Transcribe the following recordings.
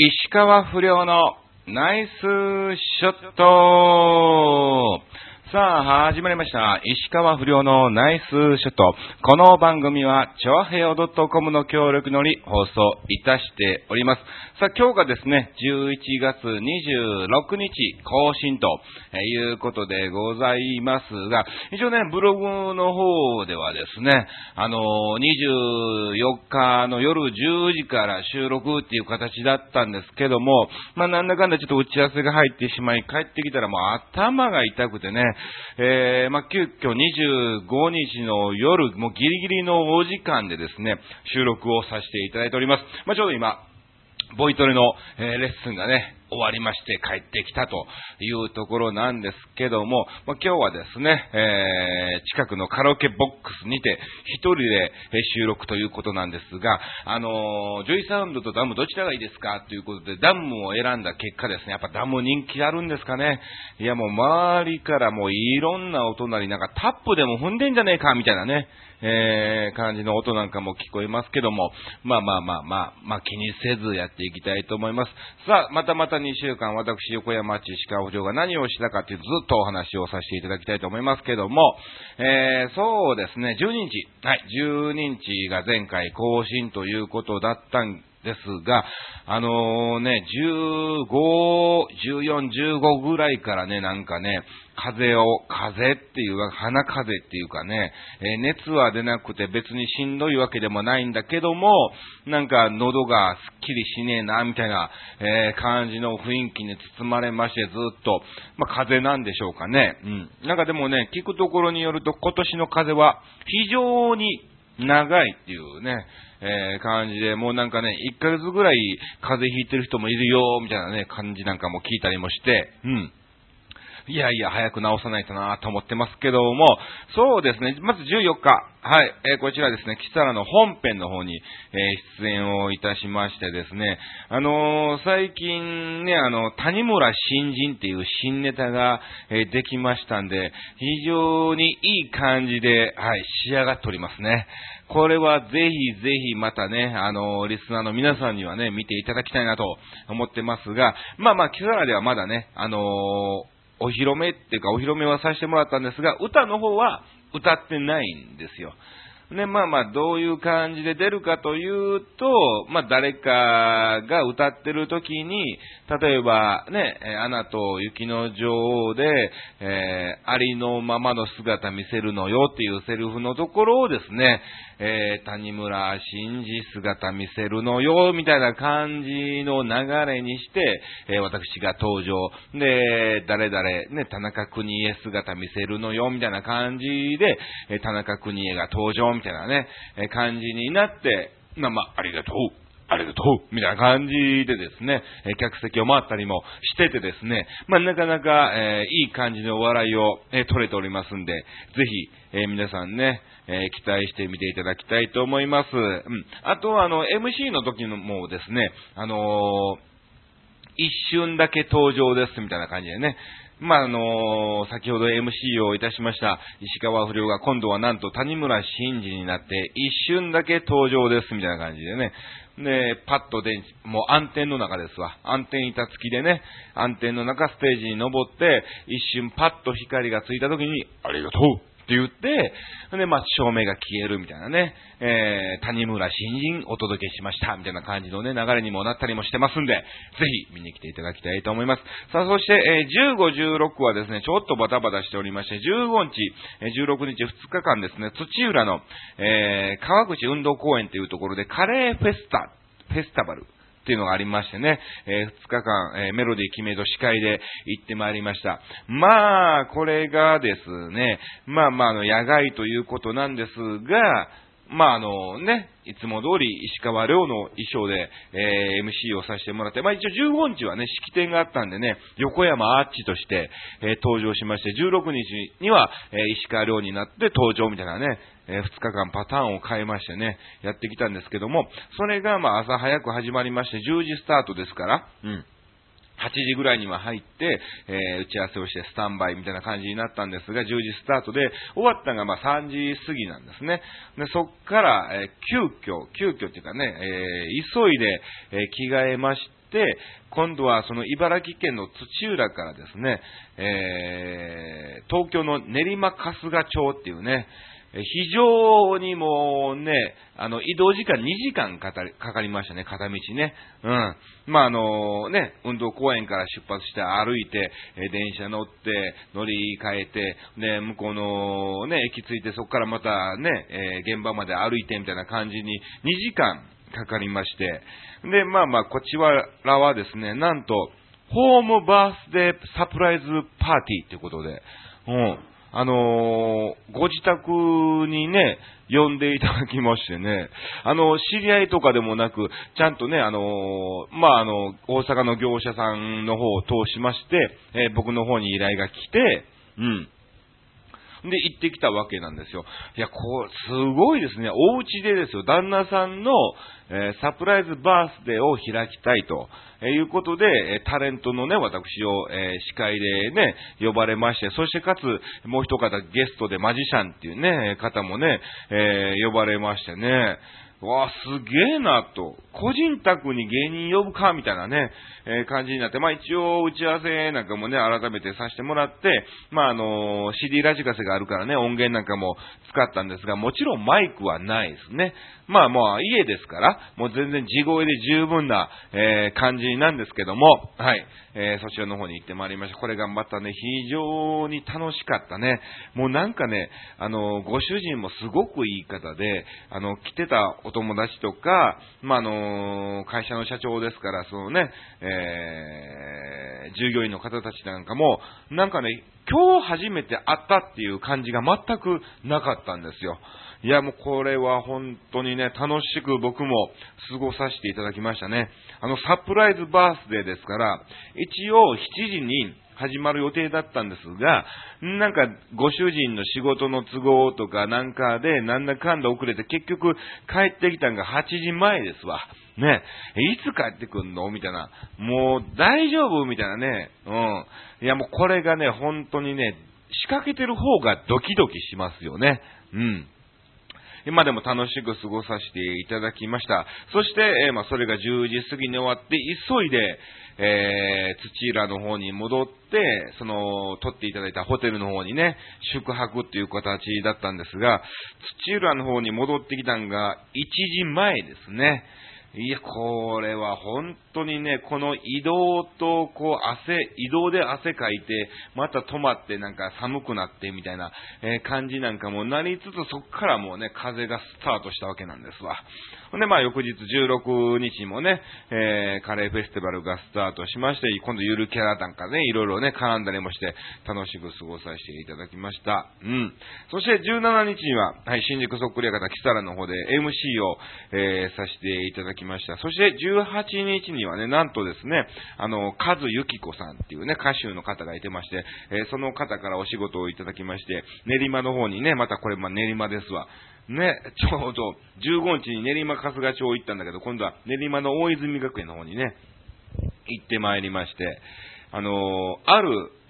石川不良のナイスショット。さあ始まりました、石川不良のナイスショット。この番組はチョアヘオ.comの協力のり放送いたしております。さあ今日がですね11月26日更新ということでございますが、一応ねブログの方ではですね24日の夜10時から収録っていう形だったんですけども、なんだかんだちょっと打ち合わせが入ってしまい、帰ってきたらもう頭が痛くてね、急遽25日の夜、もうギリギリのお時間でですね、収録をさせていただいております。ちょうど今、ボイトレの、レッスンがね、終わりまして帰ってきたというところなんですけども、今日はですね、近くのカラオケボックスにて一人で収録ということなんですが、ジョイサウンドとダムどちらがいいですかということでダムを選んだ結果ですね、やっぱダム人気あるんですかね。いやもう周りからもういろんな音なり、なんかタップでも踏んでんじゃねえかみたいなね、感じの音なんかも聞こえますけども、気にせずやっていきたいと思います。さあまた2週間私横山市石川不良が何をしたかというずっとお話をさせていただきたいと思いますけども、そうですね12日が前回更新ということだったんですが、15、14、15ぐらいからね、なんかね、鼻風邪っていうかね、熱は出なくて別にしんどいわけでもないんだけども、なんか喉がすっきりしねえなみたいな、感じの雰囲気に包まれまして、ずっと、風邪なんでしょうかね。なんかでもね、聞くところによると今年の風邪は非常に長いっていうね、感じで、もうなんかね、1ヶ月ぐらい風邪ひいてる人もいるよみたいなね、感じなんかも聞いたりもして、いや早く治さないとなと思ってますけども、そうですね、まず14日、こちらですね、キサラの本編の方に、出演をいたしましてですね、最近ね、谷村新人っていう新ネタが、できましたんで、非常にいい感じで、仕上がっておりますね。これはぜひぜひまたね、リスナーの皆さんにはね、見ていただきたいなと思ってますが、キサラではまだね、お披露目はさせてもらったんですが、歌の方は歌ってないんですよ。ね、どういう感じで出るかというと、誰かが歌ってる時に、例えばね、アナと雪の女王で、ありのままの姿見せるのよっていうセリフのところをですね、谷村新司姿見せるのよみたいな感じの流れにして、私が登場で、誰々ね、田中邦衛姿見せるのよみたいな感じで、田中邦衛が登場みたいなね、感じになって、ありがとうみたいな感じでですね、客席を回ったりもしててですね、なかなか、いい感じの笑いを、取れておりますんで、ぜひ、皆さんね、期待してみていただきたいと思います。あとはMC の時もですね、一瞬だけ登場ですみたいな感じでね、先ほど MC をいたしました石川不良が今度はなんと谷村新司になって一瞬だけ登場ですみたいな感じでね、パッと電池、もう暗転の中ですわ。暗転板付きでね、暗転の中ステージに登って一瞬パッと光がついた時にありがとうって言って、で照明が消えるみたいなね、谷村新司お届けしましたみたいな感じのね、流れにもなったりもしてますんで、ぜひ見に来ていただきたいと思います。さあそして、15、16はですね、ちょっとバタバタしておりまして、15日、16日、2日間ですね、土浦の、川口運動公園というところでカレーフェスタバルっていうのがありましてね、2日間、メロディー決めと司会で行ってまいりました。これがですね、野外ということなんですが、いつも通り石川遼の衣装で、MC をさせてもらって、一応15日はね、式典があったんでね、横山アッチとして、登場しまして、16日には、石川遼になって登場みたいなね、2日間パターンを変えましてね、やってきたんですけども、それが朝早く始まりまして、10時スタートですから、8時ぐらいには入って、打ち合わせをしてスタンバイみたいな感じになったんですが、10時スタートで終わったのがまあ3時過ぎなんですね。でそっから、急遽っていうかね、急いで、着替えまして、今度はその茨城県の土浦からですね、東京の練馬春日町っていうね、非常にもうね、移動時間2時間かかりましたね、片道ね。うん。まあ、ね、運動公園から出発して歩いて、電車乗って、乗り換えて、で、向こうのね、駅着いて、そこからまたね、現場まで歩いてみたいな感じに2時間かかりまして。で、まあまあ、こちらはですね、なんと、ホームバースデーサプライズパーティーということで、うん。ご自宅にね、呼んでいただきましてね、知り合いとかでもなく、ちゃんとね、まあ、大阪の業者さんの方を通しまして、僕の方に依頼が来て、うん。で、行ってきたわけなんですよ。いや、すごいですね。お家でですよ。旦那さんの、サプライズバースデーを開きたいと、いうことで、タレントのね、私を、司会でね、呼ばれまして、そしてかつ、もう一方ゲストでマジシャンっていうね、方もね、呼ばれましてね。わあ、すげえなと。個人宅に芸人呼ぶかみたいなね、感じになって、まあ一応打ち合わせなんかもね、改めてさせてもらって、まあCD ラジカセがあるからね、音源なんかも使ったんですが、もちろんマイクはないですね。まあもう家ですから、もう全然地声で十分な、感じなんですけども、はい、そちらの方に行ってまいりました。これがまたね、非常に楽しかったね。もうなんかね、ご主人もすごくいい方で、来てたお友達とか、まあ、会社の社長ですから、そのね、従業員の方たちなんかも、なんかね、今日初めて会ったっていう感じが全くなかったんですよ。いや、もうこれは本当にね、楽しく僕も過ごさせていただきましたね。サプライズバースデーですから、一応7時に始まる予定だったんですが、なんかご主人の仕事の都合とかなんかでなんだかんだ遅れて結局帰ってきたのが8時前ですわ。ね、いつ帰ってくんのみたいな。もう大丈夫みたいなね。うん。いやもうこれがね、本当にね、仕掛けてる方がドキドキしますよね。うん。今でも楽しく過ごさせていただきました。そして、まあ、それが10時過ぎに終わって、急いで、土浦の方に戻って、その、取っていただいたホテルの方にね、宿泊っていう形だったんですが、土浦の方に戻ってきたのが1時前ですね。いや、これは本当にね、この移動と、こう、移動で汗かいて、また止まってなんか寒くなってみたいな、感じなんかもなりつつ、そっからもうね、風がスタートしたわけなんですわ。で、まあ、翌日16日もね、カレーフェスティバルがスタートしまして、今度ゆるキャラなんかね、いろいろね、絡んだりもして、楽しく過ごさせていただきました。うん。そして17日には、はい、新宿そっくり館キサラの方で MC を、させていただきました。そして18日にはね、なんとですね、カズユキコさんっていうね、歌手の方がいてまして、その方からお仕事をいただきまして、練馬の方にね、またこれ、まあ、練馬ですわ。ね、ちょうど15日に練馬春日町行ったんだけど、今度は練馬の大泉学園の方にね、行ってまいりまして、ある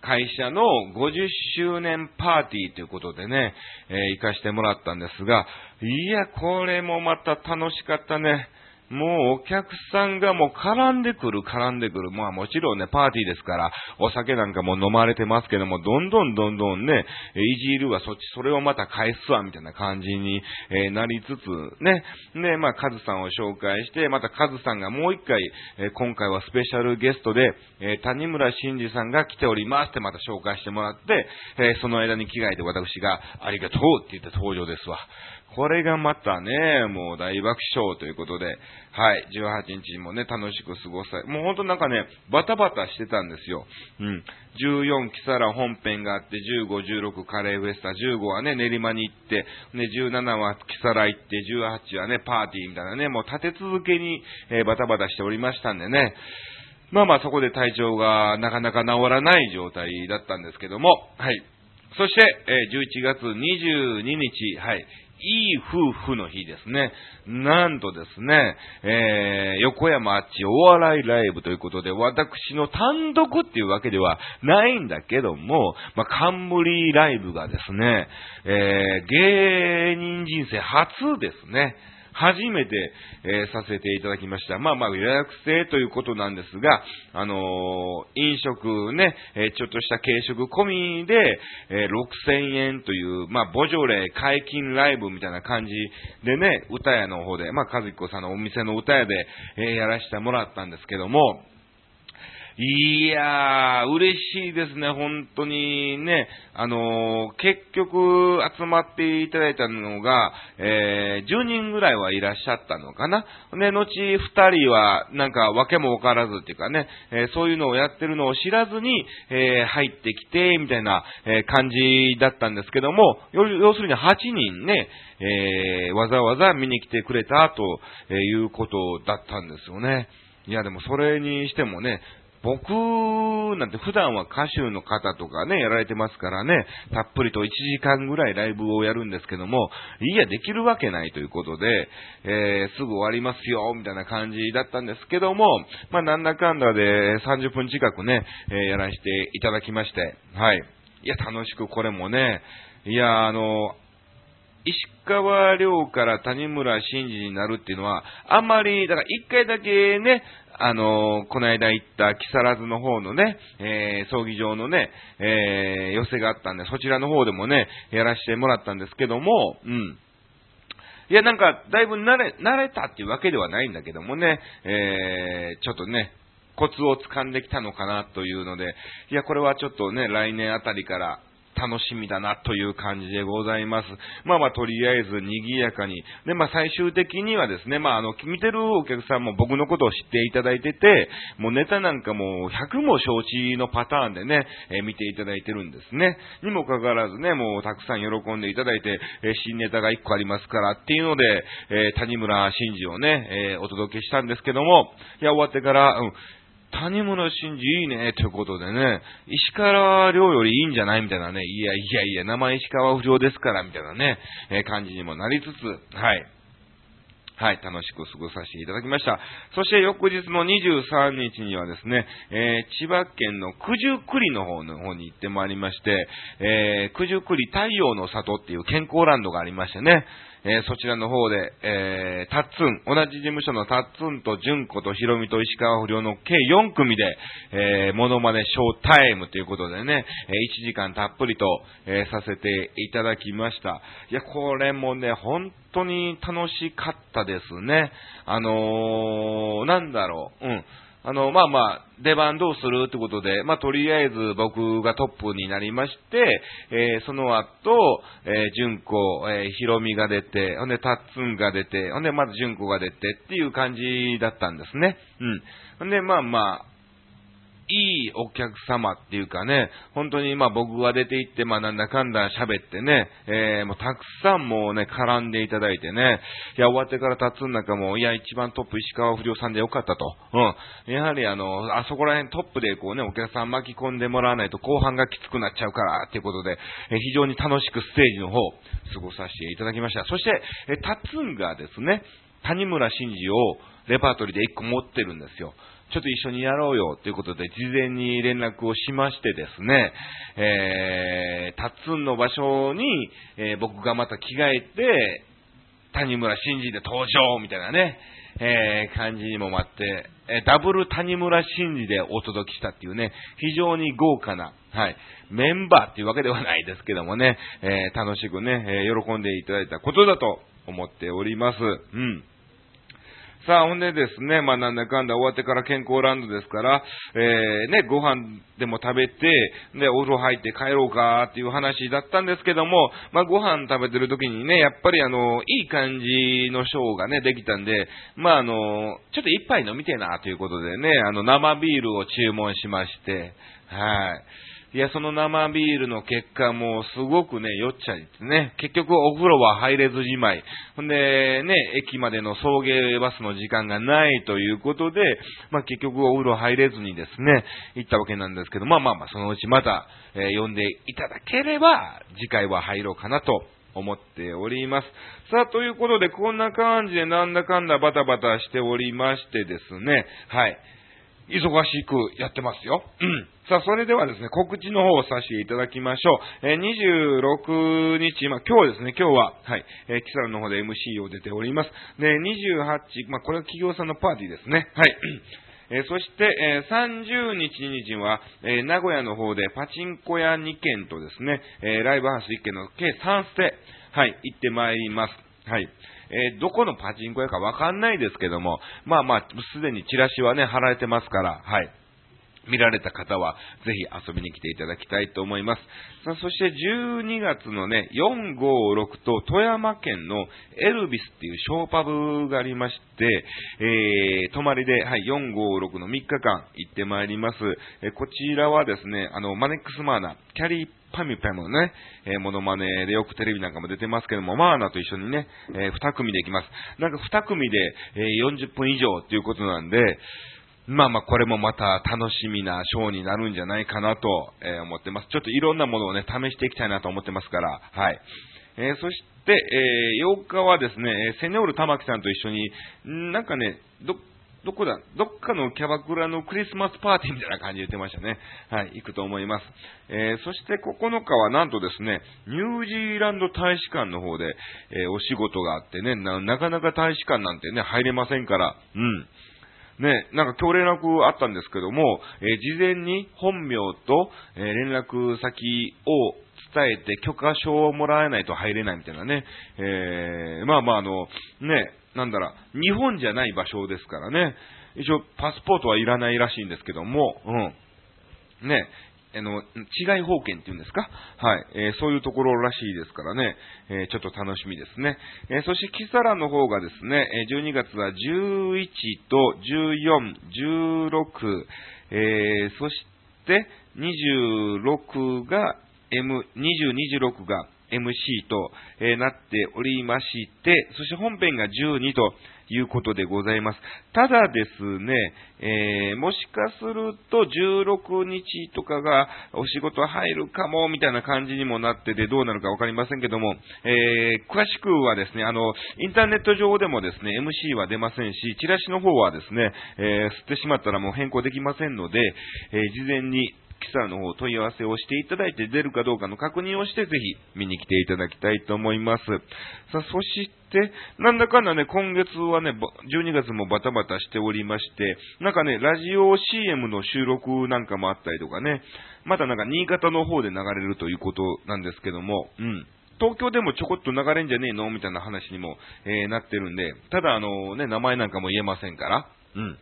会社の50周年パーティーということでね、行かしてもらったんですが、いや、これもまた楽しかったね。もうお客さんがもう絡んでくる。まあもちろんね、パーティーですから、お酒なんかも飲まれてますけども、どんどんね、いじるわ、それをまた返すわ、みたいな感じになりつつ、ね。で、まあカズさんを紹介して、またカズさんがもう一回、今回はスペシャルゲストで、谷村新司さんが来ておりますってまた紹介してもらって、その間に着替えて私がありがとうって言って登場ですわ。これがまたね、もう大爆笑ということで、はい、18日もね、楽しく過ごさ、もうほんとなんかね、バタバタしてたんですよ。うん。14、キサラ本編があって、15、16、カレーフェスタ、15はね、練馬に行って、ね、17はキサラ行って、18はね、パーティーみたいなね、もう立て続けに、バタバタしておりましたんでね。まあまあ、そこで体調がなかなか治らない状態だったんですけども、はい。そして、11月22日、はい。いい夫婦の日ですね。なんとですね、横山あっちお笑いライブということで、私の単独っていうわけではないんだけども、まあ、冠ライブがですね、芸人人生初ですね。初めて、させていただきました。まあまあ予約制ということなんですが、飲食ね、ちょっとした軽食込みで、6000円という、まあボジョレー解禁ライブみたいな感じでね、歌屋の方で、まあ和彦さんのお店の歌屋で、やらせてもらったんですけども、いやー、嬉しいですね、本当にね。結局集まっていただいたのが、10人ぐらいはいらっしゃったのかな。で、後2人はなんか訳も分からずっていうかね、そういうのをやってるのを知らずに、入ってきて、みたいな、感じだったんですけども、要するに8人ね、わざわざ見に来てくれたということだったんですよね。いや、でもそれにしてもね、僕なんて普段は歌手の方とかねやられてますからね、たっぷりと1時間ぐらいライブをやるんですけども、いやできるわけないということで、すぐ終わりますよみたいな感じだったんですけども、まあなんだかんだで30分近くね、やらせていただきまして、はい、いや楽しくこれもね、いや石川遼から谷村新司になるっていうのはあんまり、だから一回だけね、この間行った木更津の方のね、葬儀場のね、寄せがあったんで、そちらの方でもねやらせてもらったんですけども、うん。いやなんかだいぶ慣れたっていうわけではないんだけどもね、ちょっとねコツを掴んできたのかなというので、いやこれはちょっとね来年あたりから。楽しみだなという感じでございます。まあまあとりあえず賑やかに。でまあ最終的にはですね、まあ見てるお客さんも僕のことを知っていただいてて、もうネタなんかもう100も承知のパターンでね、見ていただいてるんですね。にもかかわらずね、もうたくさん喜んでいただいて、新ネタが1個ありますからっていうので、谷村新司をね、お届けしたんですけども、いや終わってから、谷村新司いいねということでね、石川遼よりいいんじゃないみたいなね、いやいやいや名前石川不良ですからみたいなね、感じにもなりつつ、はいはい、楽しく過ごさせていただきました。そして翌日の23日にはですね、千葉県の九十九里の方に行ってまいりまして、九十九里太陽の里っていう健康ランドがありましてね、そちらの方で、タッツン、同じ事務所のタッツンと純子とひろみと石川不良の計4組で、モノマネショータイムということでね、1時間たっぷりと、させていただきました。いや、これもね、本当に楽しかったですね。なんだろう、うん。まあまあ、出番どうするってことで、まあとりあえず僕がトップになりまして、その後、純子、ひろみが出て、ほんで、たっつんが出て、ほんで、まず純子が出てっていう感じだったんですね。うん。ほんで、まあまあ、いいお客様っていうかね、本当にまあ僕が出て行って、まあなんだかんだ喋ってね、もうたくさんもうね、絡んでいただいてね、いや終わってから立つんなんかも、いや一番トップ石川不良さんでよかったと。うん。やはりあそこら辺トップでこうね、お客さん巻き込んでもらわないと後半がきつくなっちゃうから、っていうことで、非常に楽しくステージの方、過ごさせていただきました。そして、立つんがですね、谷村新司をレパートリーで1個持ってるんですよ。ちょっと一緒にやろうよということで事前に連絡をしましてですね、タッツンの場所に、僕がまた着替えて谷村新司で登場みたいなね、感じにも待って、ダブル谷村新司でお届けしたっていうね、非常に豪華な、はい、メンバーっていうわけではないですけどもね、楽しくね、喜んでいただいたことだと思っております。うん。さあ、ほんでですね、まあ、なんだかんだ終わってから健康ランドですから、ね、ご飯でも食べて、で、お風呂入って帰ろうかっていう話だったんですけども、まあ、ご飯食べてる時にね、やっぱりいい感じのショーがね、できたんで、まあ、ちょっと一杯飲みてえなということでね、生ビールを注文しまして、はい。いや、その生ビールの結果もうすごくね、酔っちゃいですね。結局お風呂は入れずじまい。ほんでね、駅までの送迎バスの時間がないということで、まあ結局お風呂入れずにですね、行ったわけなんですけど、まあまあまあそのうちまた、呼んでいただければ、次回は入ろうかなと思っております。さあ、ということで、こんな感じでなんだかんだバタバタしておりましてですね、はい。忙しくやってますよ。さあ、それではですね、告知の方をさせていただきましょう。26日、今日ですね、今日は、はい、キサラの方で MC を出ております。で、28、これは企業さんのパーティーですね。はい。そして、30日には、名古屋の方でパチンコ屋2軒とですね、ライブハウス1軒の計3ステ、はい、行ってまいります。はい。どこのパチンコ屋かわかんないですけども、すでにチラシはね、貼られてますから、はい。見られた方は、ぜひ遊びに来ていただきたいと思います。さあ、そして12月のね、4、5、6と、富山県のエルビスっていうショーパブがありまして、泊まりで、はい、4、5、6の3日間行ってまいります。こちらはですね、マネックスマーナ、キャリーパミュパミのね、モノマネでよくテレビなんかも出てますけども、マーナと一緒にね、2組で行きます。なんか2組で、40分以上ということなんで、これもまた楽しみなショーになるんじゃないかなと、思ってます。ちょっといろんなものをね、試していきたいなと思ってますから、はい。そして、8日はですね、セニョール玉木さんと一緒に、なんかね、どっかのキャバクラのクリスマスパーティーみたいな感じで言ってましたね。はい、行くと思います。そして9日はなんとですね、ニュージーランド大使館の方で、お仕事があってね、なかなか大使館なんてね、入れませんから、うん。ね、なんか今日連絡あったんですけども、事前に本名と、連絡先を伝えて許可証をもらえないと入れないみたいなね、ね、日本じゃない場所ですからね、一応パスポートはいらないらしいんですけども、うん。ね、違い保険っていうんですか、はい、そういうところらしいですからね、ちょっと楽しみですね。そしてキサラの方がですね、12月は11と14、16、そして26が 20、26が MC と、なっておりまして、そして本編が12ということでございます。ただですね、もしかすると16日とかがお仕事入るかもみたいな感じにもなっててどうなるかわかりませんけども、詳しくはですね、インターネット上でもですね、MC は出ませんし、チラシの方はですね、吸ってしまったらもう変更できませんので、事前にキサラの方問い合わせをしていただいて出るかどうかの確認をしてぜひ見に来ていただきたいと思います。さあ、そしてなんだかんだね、今月はね、12月もバタバタしておりまして、なんかね、ラジオ CM の収録なんかもあったりとかね、またなんか新潟の方で流れるということなんですけども、うん。東京でもちょこっと流れんじゃねえのみたいな話にも、なってるんで、ただ名前なんかも言えませんから、うん。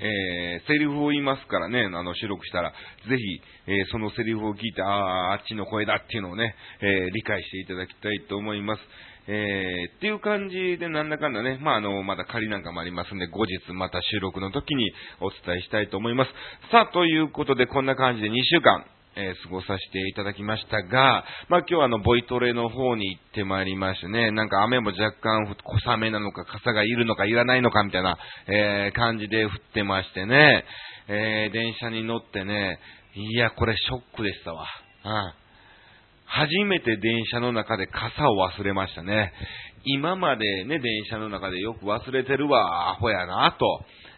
セリフを言いますからね、収録したら、ぜひ、そのセリフを聞いて、あっちの声だっていうのをね、理解していただきたいと思います。っていう感じで、なんだかんだね、まだ仮なんかもありますんで、後日また収録の時にお伝えしたいと思います。さあ、ということで、こんな感じで2週間、過ごさせていただきましたが、今日はボイトレの方に行ってまいりましてね、なんか雨も若干小雨なのか、傘がいるのかいらないのかみたいな、感じで降ってましてね、電車に乗ってね、いや、これショックでしたわ。うん。初めて電車の中で傘を忘れましたね。今までね、電車の中でよく忘れてるわ、アホやな、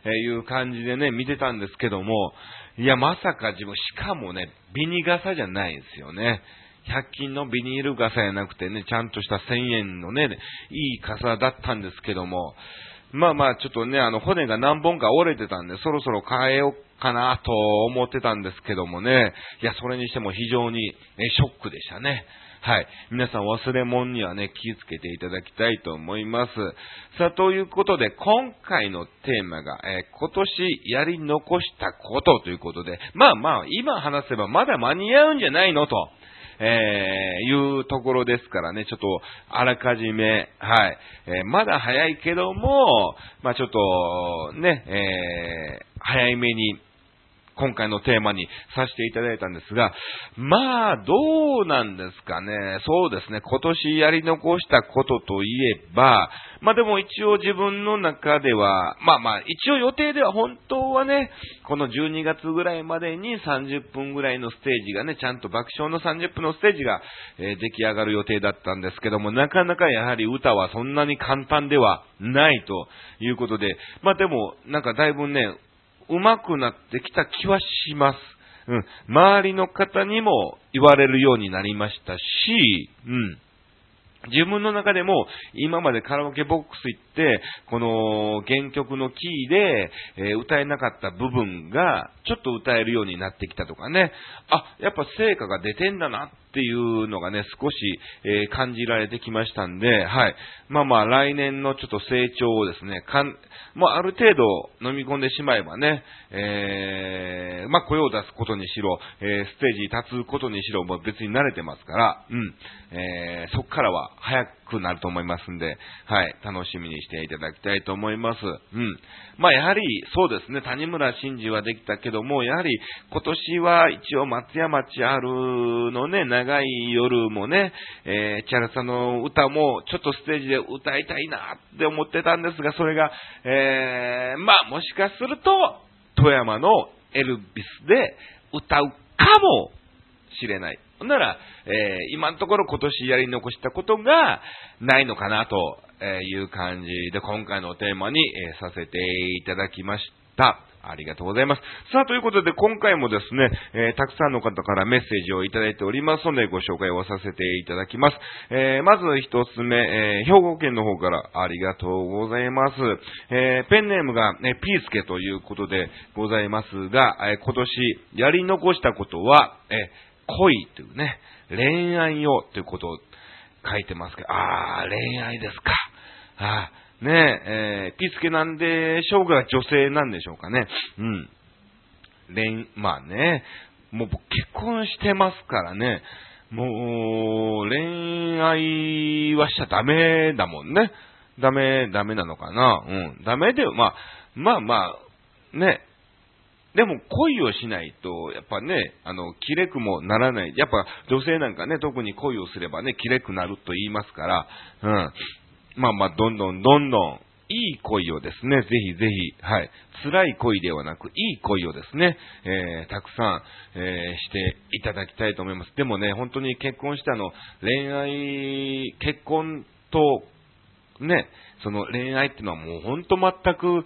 という感じでね、見てたんですけども、いや、まさか自分、しかもね、ビニ傘じゃないですよね。100均のビニール傘じゃなくてね、ちゃんとした1000円のね、いい傘だったんですけども、ちょっとね、骨が何本か折れてたんで、そろそろ変えようかなと思ってたんですけどもね、いや、それにしても非常に、ショックでしたね。はい。皆さん忘れ物にはね、気をつけていただきたいと思います。さあ、ということで、今回のテーマが、今年やり残したことということで、今話せばまだ間に合うんじゃないのと、いうところですからね、ちょっと、あらかじめ、はい。まだ早いけども、ちょっと、ね、早めに、今回のテーマにさせていただいたんですが、まあどうなんですかね。そうですね、今年やり残したことといえば、まあでも一応自分の中では、一応予定では本当はね、この12月ぐらいまでに30分ぐらいのステージがね、ちゃんと爆笑の30分のステージが、出来上がる予定だったんですけども、なかなかやはり歌はそんなに簡単ではないということで、まあでもなんかだいぶね、上手くなってきた気はします。周りの方にも言われるようになりましたし、自分の中でも今までカラオケボックス行ってこの原曲のキーで、歌えなかった部分がちょっと歌えるようになってきたとかね、やっぱ成果が出てんだなっていうのがね、少し、感じられてきましたんで、来年のちょっと成長をですね、ある程度飲み込んでしまえばね、声を出すことにしろ、ステージに立つことにしろ、別に慣れてますから、そっからは早くなると思いますんで、楽しみにしていただきたいと思います。やはりそうですね、谷村新司はできたけども、やはり今年は一応松山千春のね、長い夜もね、千春さんの歌もちょっとステージで歌いたいなって思ってたんですが、それが、もしかすると富山のエルビスで歌うかもしれない。なら、今のところ今年やり残したことがないのかなという感じで、今回のテーマに、させていただきました。ありがとうございます。さあ、ということで今回もですね、たくさんの方からメッセージをいただいておりますので、ご紹介をさせていただきます。まず一つ目、兵庫県の方からありがとうございます。ペンネームが、ピースケということでございますが、今年やり残したことは、恋というね、恋愛をということを書いてますけど、恋愛ですか。ピスケなんでしょうが、女性なんでしょうかね。もう結婚してますからね。もう恋愛はしちゃダメだもんね。ダメなのかな。ダメで、ね。でも恋をしないと、やっぱね、キレくもならない。やっぱ女性なんかね、特に恋をすればね、キレくなると言いますから、どんどん、いい恋をですね、ぜひぜひ、辛い恋ではなく、いい恋をですね、たくさん、していただきたいと思います。でもね、本当に結婚した結婚と、ね、その恋愛ってのはもう本当全く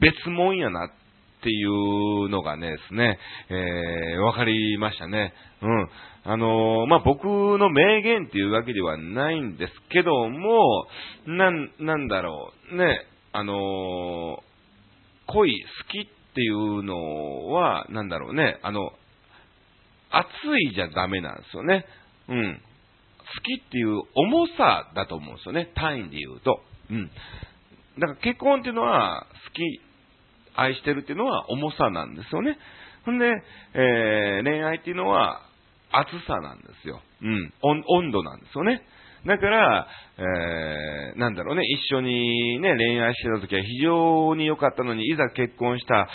別もんやな、っていうのがねですね、わかりましたね。僕の名言っていうわけではないんですけども、なんだろうね、恋好きっていうのはなんだろうね、熱いじゃダメなんですよね。好きっていう重さだと思うんですよね。単位で言うと、だから結婚っていうのは好き。愛してるっていうのは重さなんですよね。ほんで、恋愛っていうのは熱さなんですよ。温度なんですよね。だから、一緒にね、恋愛してた時は非常に良かったのに、いざ結婚した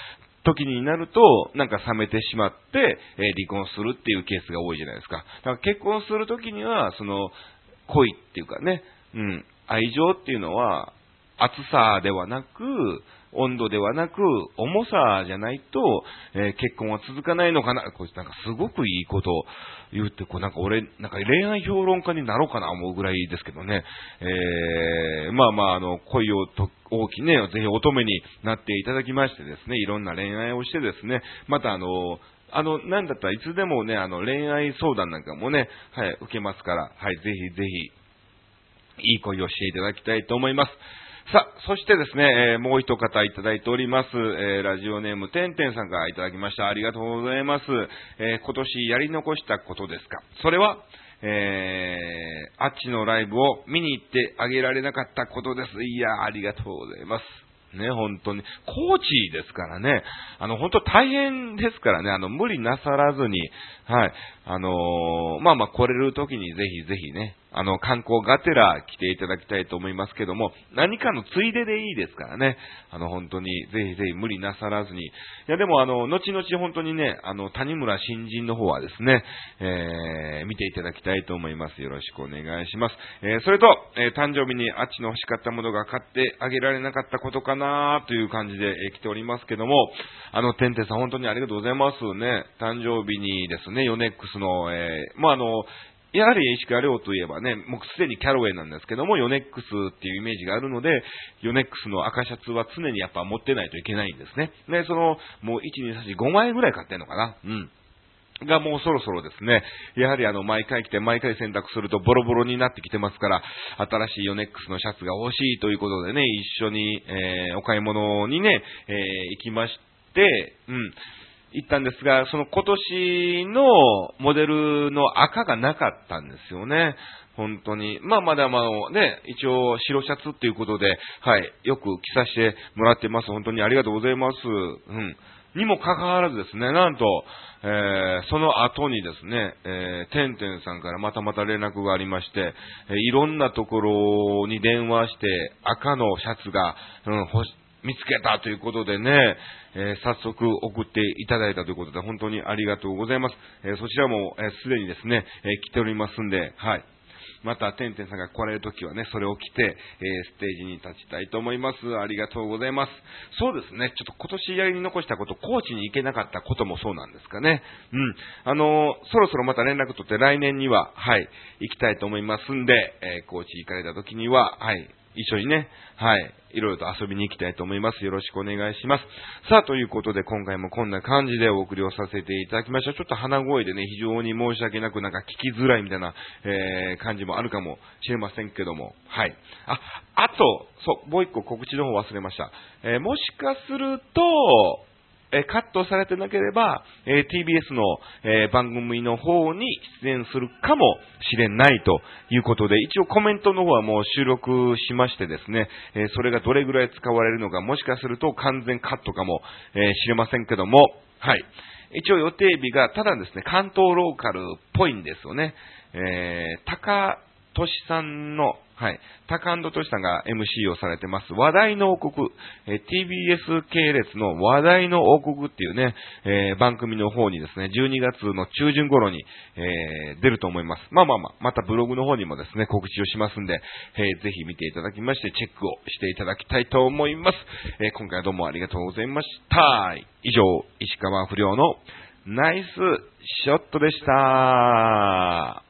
時になると、なんか冷めてしまって、離婚するっていうケースが多いじゃないですか。だから結婚する時には、その、恋っていうかね、愛情っていうのは、熱さではなく、温度ではなく、重さじゃないと、結婚は続かないのかな。こいつなんかすごくいいことを言って、俺恋愛評論家になろうかな思うぐらいですけどね。恋を大きね、ぜひ乙女になっていただきましてですね、いろんな恋愛をしてですね、またなんだったらいつでもね、恋愛相談なんかもね、受けますから、ぜひぜひ、いい恋をしていただきたいと思います。さあ、そしてですね、もう一方いただいております、ラジオネームてんてんさんからいただきました。ありがとうございます。今年やり残したことですか。それは、あっちのライブを見に行ってあげられなかったことです。いや、ありがとうございます。ね、本当に。高知ですからね。本当大変ですからね。無理なさらずに、来れる時にぜひぜひね、観光がてら来ていただきたいと思いますけども、何かのついででいいですからね、本当にぜひぜひ無理なさらずに。いやでも後々本当にね、谷村新人の方はですね、見ていただきたいと思います。よろしくお願いします。それと、誕生日にあっちの欲しかったものが買ってあげられなかったことかなという感じで、来ておりますけども、てんてんさん本当にありがとうございますね。誕生日にですね、ヨネックスの、やはり石川遼といえばね、もうすでにキャロウェイなんですけども、ヨネックスっていうイメージがあるので、ヨネックスの赤シャツは常にやっぱ持ってないといけないんですね。で、もう1、2、3、4、5枚ぐらい買ってんのかな。うん。がもうそろそろですね、やはり毎回来て毎回洗濯するとボロボロになってきてますから、新しいヨネックスのシャツが欲しいということでね、一緒に、お買い物にね、行きまして、うん。行ったんですが、その今年のモデルの赤がなかったんですよね。本当に。まあまだね、一応白シャツっていうことで、はい、よく着させてもらってます。本当にありがとうございます。うん。にもかかわらずですね、なんと、その後にですね、てんてんさんからまたまた連絡がありまして、いろんなところに電話して赤のシャツが、見つけたということでね、早速送っていただいたということで本当にありがとうございます。そちらもすでにですね、来ておりますんで、はい。またてんてんさんが来られるときはね、それを着て、ステージに立ちたいと思います。ありがとうございます。そうですね。ちょっと今年やり残したこと、高知に行けなかったこともそうなんですかね。うん。そろそろまた連絡取って来年にははい行きたいと思いますんで、高知行かれたときにははい。一緒にね、はい、いろいろと遊びに行きたいと思います。よろしくお願いします。さあ、ということで今回もこんな感じでお送りをさせていただきました。ちょっと鼻声でね、非常に申し訳なくなんか聞きづらいみたいな、感じもあるかもしれませんけども、はい。あと、そう、もう一個告知の方忘れました。もしかすると、カットされてなければ、TBS の、番組の方に出演するかもしれないということで、一応コメントの方はもう収録しましてですね、それがどれぐらい使われるのか、もしかすると完全カットかも、しれませんけども、はい。一応予定日が、ただですね、関東ローカルっぽいんですよね。高俊さんの、はい。タカ&トシさんが MC をされてます。話題の王国。TBS 系列の話題の王国っていうね、番組の方にですね、12月の中旬頃に、出ると思います。またブログの方にもですね、告知をしますんで、ぜひ見ていただきまして、チェックをしていただきたいと思います。今回はどうもありがとうございました。以上、石川不良のナイスショットでした。